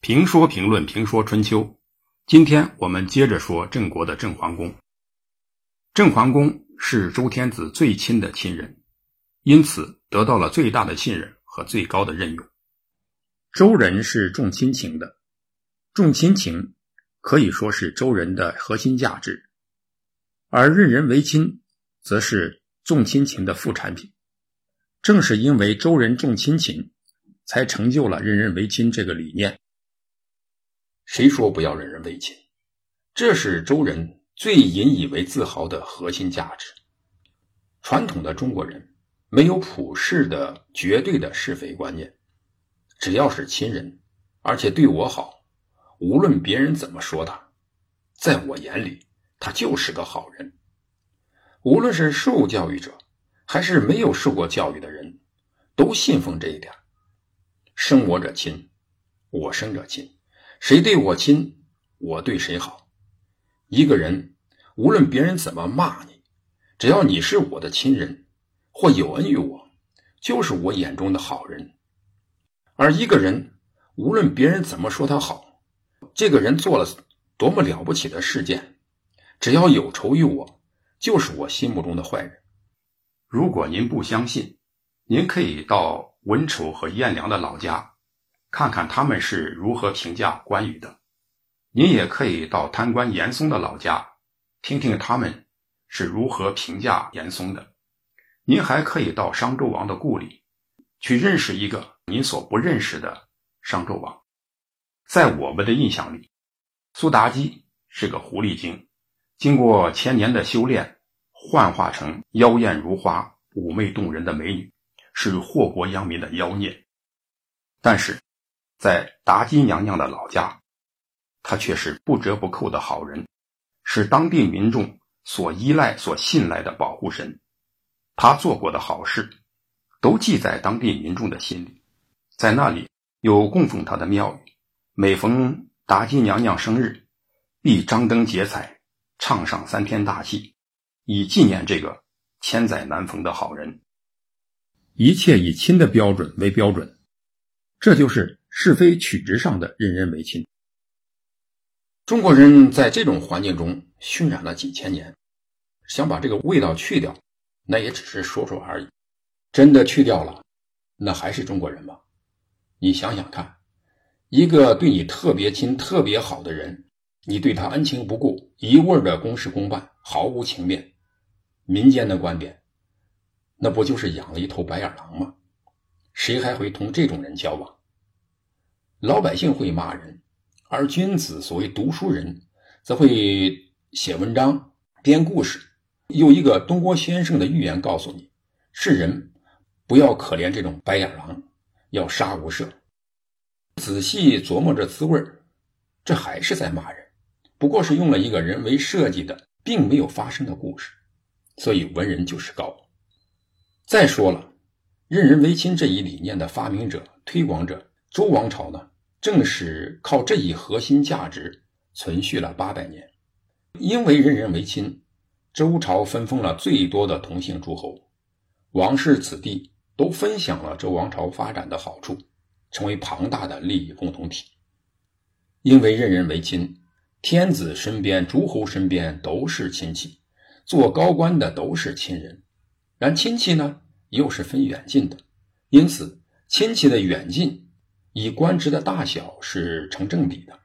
评说评论评说春秋，今天我们接着说郑国的郑桓公。郑桓公是周天子最亲的亲人，因此得到了最大的信任和最高的任用。周人是重亲情的，重亲情可以说是周人的核心价值，而任人唯亲则是重亲情的副产品。正是因为周人重亲情，才成就了任人唯亲这个理念。谁说不要任人唯亲？这是周人最引以为自豪的核心价值。传统的中国人没有普世的绝对的是非观念，只要是亲人，而且对我好，无论别人怎么说他，在我眼里他就是个好人。无论是受教育者还是没有受过教育的人，都信奉这一点。生我者亲，我生者亲，谁对我亲，我对谁好。一个人无论别人怎么骂你，只要你是我的亲人或有恩于我，就是我眼中的好人。而一个人无论别人怎么说他好，这个人做了多么了不起的事件，只要有仇于我，就是我心目中的坏人。如果您不相信，您可以到文丑和颜良的老家看看他们是如何评价关羽的，您也可以到贪官严嵩的老家听听他们是如何评价严嵩的，您还可以到商纣王的故里去认识一个您所不认识的商纣王。在我们的印象里，苏妲己是个狐狸精，经过千年的修炼幻化成妖艳如花、妩媚动人的美女，是祸国殃民的妖孽。但是在妲己娘娘的老家，她却是不折不扣的好人，是当地民众所依赖所信赖的保护神。她做过的好事都记在当地民众的心里，在那里有供奉她的庙宇，每逢妲己娘娘生日必张灯结彩，唱上三天大戏，以纪念这个千载难逢的好人。一切以亲的标准为标准，这就是是非曲直上的任人唯亲。中国人在这种环境中熏染了几千年，想把这个味道去掉，那也只是说说而已。真的去掉了，那还是中国人吗？你想想看，一个对你特别亲特别好的人，你对他恩情不顾，一味的公事公办，毫无情面，民间的观点，那不就是养了一头白眼狼吗？谁还会同这种人交往？老百姓会骂人，而君子所谓读书人则会写文章编故事。有一个东郭先生的寓言告诉你，世人不要可怜这种白眼狼，要杀无赦。仔细琢磨着滋味，这还是在骂人，不过是用了一个人为设计的并没有发生的故事。所以文人就是高。再说了，任人唯亲这一理念的发明者推广者周王朝呢，正是靠这一核心价值存续了800年。因为任人唯亲，周朝分封了最多的同姓诸侯，王室子弟都分享了周王朝发展的好处，成为庞大的利益共同体。因为任人唯亲，天子身边诸侯身边都是亲戚，做高官的都是亲人，然亲戚呢又是分远近的，因此亲戚的远近以官职的大小是成正比的。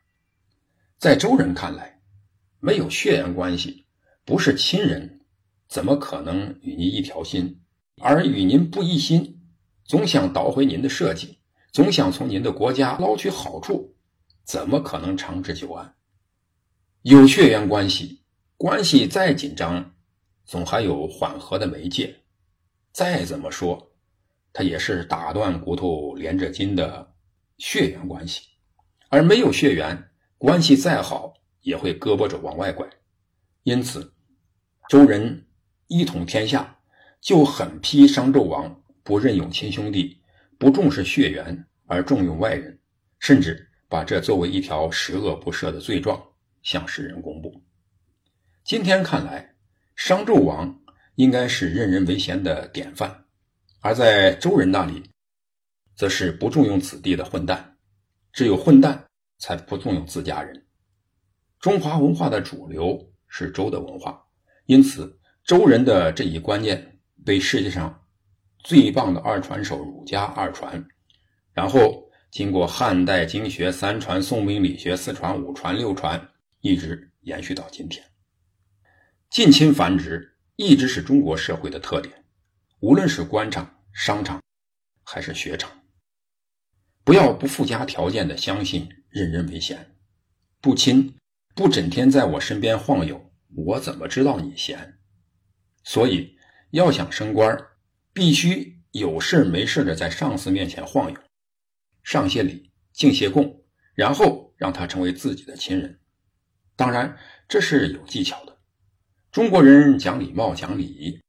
在周人看来，没有血缘关系不是亲人，怎么可能与您一条心？而与您不一心，总想捣毁您的社稷，总想从您的国家捞取好处，怎么可能长治久安？有血缘关系，关系再紧张，总还有缓和的媒介。再怎么说，它也是打断骨头连着筋的血缘关系。而没有血缘，关系再好也会胳膊肘往外拐。因此，周人一统天下，就狠批商纣王不任用亲兄弟，不重视血缘，而重用外人，甚至把这作为一条十恶不赦的罪状向世人公布。今天看来，商纣王应该是任人唯贤的典范，而在周人那里则是不重用子弟的混蛋，只有混蛋才不重用自家人。中华文化的主流是周的文化，因此周人的这一观念被世界上最棒的二传手儒家二传，然后经过汉代经学三传、宋明理学四传、五传、六传，一直延续到今天。近亲繁殖一直是中国社会的特点，无论是官场、商场还是学场。不要不附加条件的相信任人唯贤，不亲不整天在我身边晃悠，我怎么知道你闲？所以要想升官，必须有事没事的在上司面前晃悠，上些礼，敬些供，然后让他成为自己的亲人。当然这是有技巧的，中国人讲礼貌讲礼仪，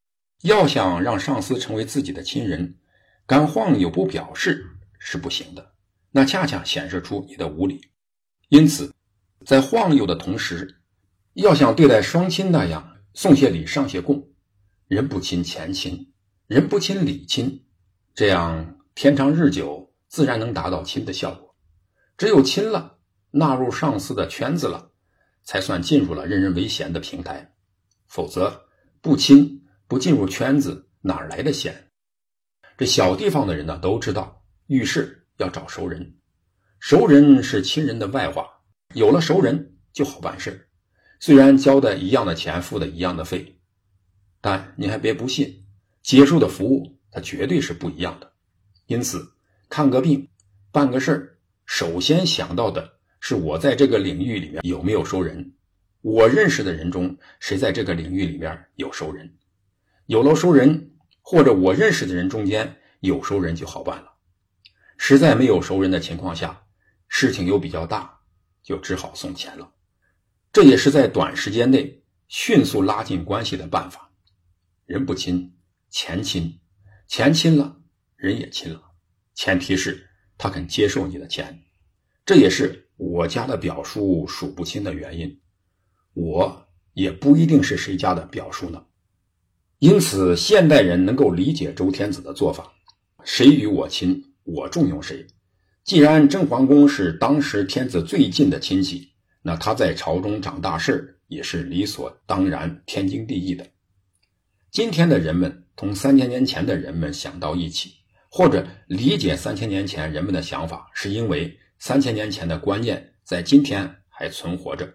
要想让上司成为自己的亲人，干晃悠不表示是不行的，那恰恰显示出你的无礼。因此在晃悠的同时，要像对待双亲那样送些礼上些供，人不亲钱亲，人不亲礼亲，这样天长日久，自然能达到亲的效果。只有亲了，纳入上司的圈子了，才算进入了任人唯贤的平台，否则不亲不进入圈子，哪来的贤？这小地方的人呢，都知道遇事要找熟人，熟人是亲人的外化，有了熟人就好办事。虽然交的一样的钱，付的一样的费，但你还别不信，接受的服务它绝对是不一样的。因此看个病办个事，首先想到的是我在这个领域里面有没有熟人，我认识的人中谁在这个领域里面有熟人，有了熟人或者我认识的人中间有熟人就好办了。实在没有熟人的情况下，事情又比较大，就只好送钱了。这也是在短时间内迅速拉近关系的办法。人不亲钱亲，钱亲了人也亲了，前提是他肯接受你的钱。这也是我家的表叔数不亲的原因，我也不一定是谁家的表叔呢。因此现代人能够理解周天子的做法，谁与我亲我重用谁。既然郑桓公是当时天子最近的亲戚，那他在朝中掌大事也是理所当然天经地义的。今天的人们同3000年前的人们想到一起，或者理解3000年前人们的想法，是因为3000年前的观念在今天还存活着。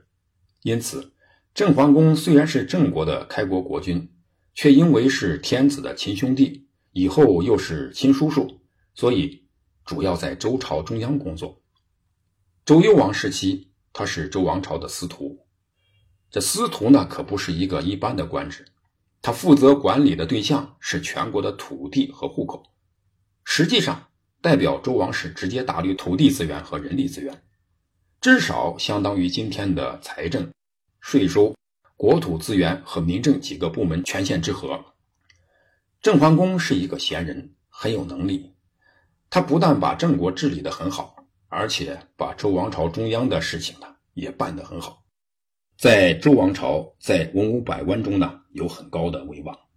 因此郑桓公虽然是郑国的开国国君，却因为是天子的亲兄弟，以后又是亲叔叔，所以主要在周朝中央工作。周幽王时期他是周王朝的司徒，这司徒呢可不是一个一般的官职，他负责管理的对象是全国的土地和户口，实际上代表周王室直接打理土地资源和人力资源，至少相当于今天的财政、税收、国土资源和民政几个部门权限之和。郑桓公是一个贤人，很有能力，他不但把郑国治理得很好，而且把周王朝中央的事情呢也办得很好。在周王朝在文武百官中呢有很高的威望。